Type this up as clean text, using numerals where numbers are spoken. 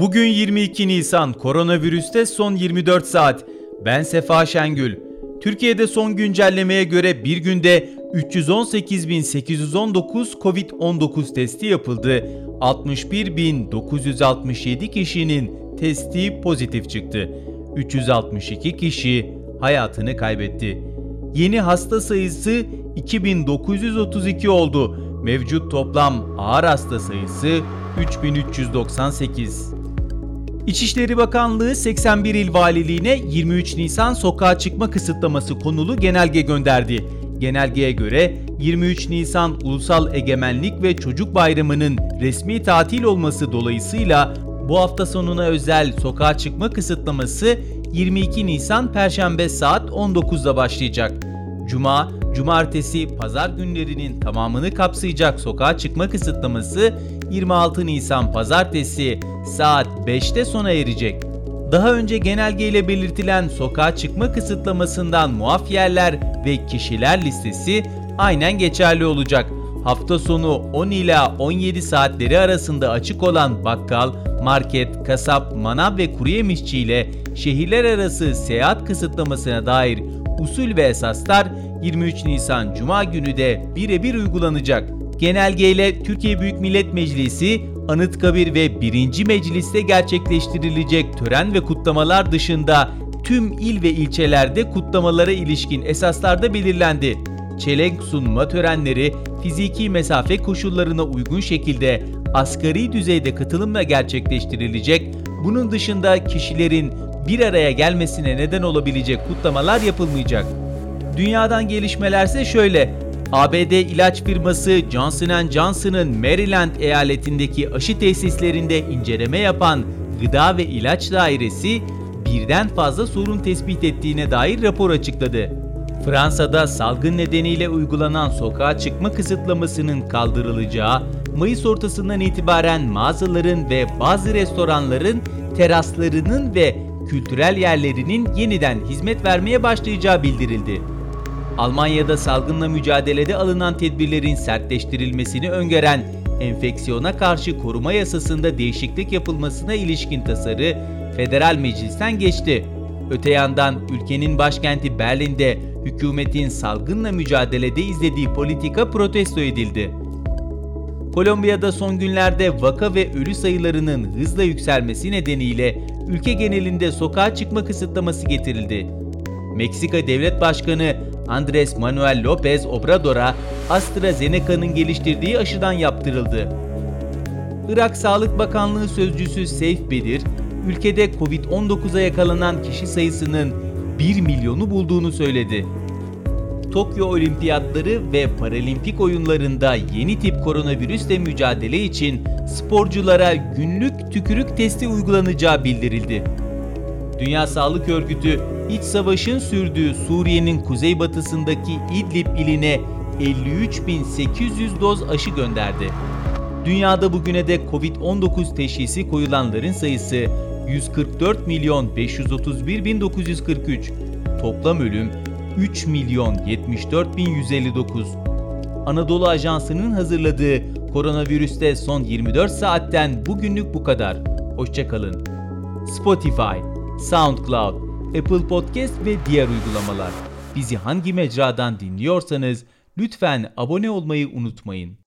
Bugün 22 Nisan, koronavirüste son 24 saat. Ben Sefa Şengül. Türkiye'de son güncellemeye göre bir günde 318.819 COVID-19 testi yapıldı. 61.967 kişinin testi pozitif çıktı. 362 kişi hayatını kaybetti. Yeni hasta sayısı 2.932 oldu. Mevcut toplam ağır hasta sayısı 3.398. İçişleri Bakanlığı 81 il valiliğine 23 Nisan sokağa çıkma kısıtlaması konulu genelge gönderdi. Genelgeye göre 23 Nisan Ulusal Egemenlik ve Çocuk Bayramı'nın resmi tatil olması dolayısıyla bu hafta sonuna özel sokağa çıkma kısıtlaması 22 Nisan Perşembe saat 19'da başlayacak. Cuma, cumartesi, pazar günlerinin tamamını kapsayacak sokağa çıkma kısıtlaması 26 Nisan Pazartesi saat 5'te sona erecek. Daha önce genelgeyle belirtilen sokağa çıkma kısıtlamasından muaf yerler ve kişiler listesi aynen geçerli olacak. Hafta sonu 10 ila 17 saatleri arasında açık olan bakkal, market, kasap, manav ve kuruyemişçi ile şehirler arası seyahat kısıtlamasına dair usul ve esaslar 23 Nisan Cuma günü de birebir uygulanacak. Genelgeyle Türkiye Büyük Millet Meclisi, Anıtkabir ve 1. Meclis'te gerçekleştirilecek tören ve kutlamalar dışında tüm il ve ilçelerde kutlamalara ilişkin esaslarda belirlendi. Çelenk sunma törenleri fiziki mesafe koşullarına uygun şekilde asgari düzeyde katılımla gerçekleştirilecek, bunun dışında kişilerin bir araya gelmesine neden olabilecek kutlamalar yapılmayacak. Dünyadan gelişmelerse şöyle: ABD ilaç firması Johnson & Johnson'ın Maryland eyaletindeki aşı tesislerinde inceleme yapan Gıda ve İlaç Dairesi birden fazla sorun tespit ettiğine dair rapor açıkladı. Fransa'da salgın nedeniyle uygulanan sokağa çıkma kısıtlamasının kaldırılacağı, Mayıs ortasından itibaren mağazaların ve bazı restoranların teraslarının ve kültürel yerlerinin yeniden hizmet vermeye başlayacağı bildirildi. Almanya'da salgınla mücadelede alınan tedbirlerin sertleştirilmesini öngören enfeksiyona karşı koruma yasasında değişiklik yapılmasına ilişkin tasarı Federal Meclis'ten geçti. Öte yandan ülkenin başkenti Berlin'de hükümetin salgınla mücadelede izlediği politika protesto edildi. Kolombiya'da son günlerde vaka ve ölü sayılarının hızla yükselmesi nedeniyle ülke genelinde sokağa çıkma kısıtlaması getirildi. Meksika Devlet Başkanı Andrés Manuel López Obrador'a AstraZeneca'nın geliştirdiği aşıdan yaptırıldı. Irak Sağlık Bakanlığı Sözcüsü Saif Bedir, ülkede Covid-19'a yakalanan kişi sayısının 1 milyonu bulduğunu söyledi. Tokyo Olimpiyatları ve Paralimpik oyunlarında yeni tip koronavirüsle mücadele için sporculara günlük tükürük testi uygulanacağı bildirildi. Dünya Sağlık Örgütü, iç savaşın sürdüğü Suriye'nin kuzeybatısındaki İdlib iline 53.800 doz aşı gönderdi. Dünyada bugüne dek Covid-19 teşhisi koyulanların sayısı 144.531.943, toplam ölüm 3.074.159. Anadolu Ajansı'nın hazırladığı koronavirüste son 24 saatten bugünlük bu kadar. Hoşçakalın. Spotify, SoundCloud, Apple Podcast ve diğer uygulamalar. Bizi hangi mecradan dinliyorsanız lütfen abone olmayı unutmayın.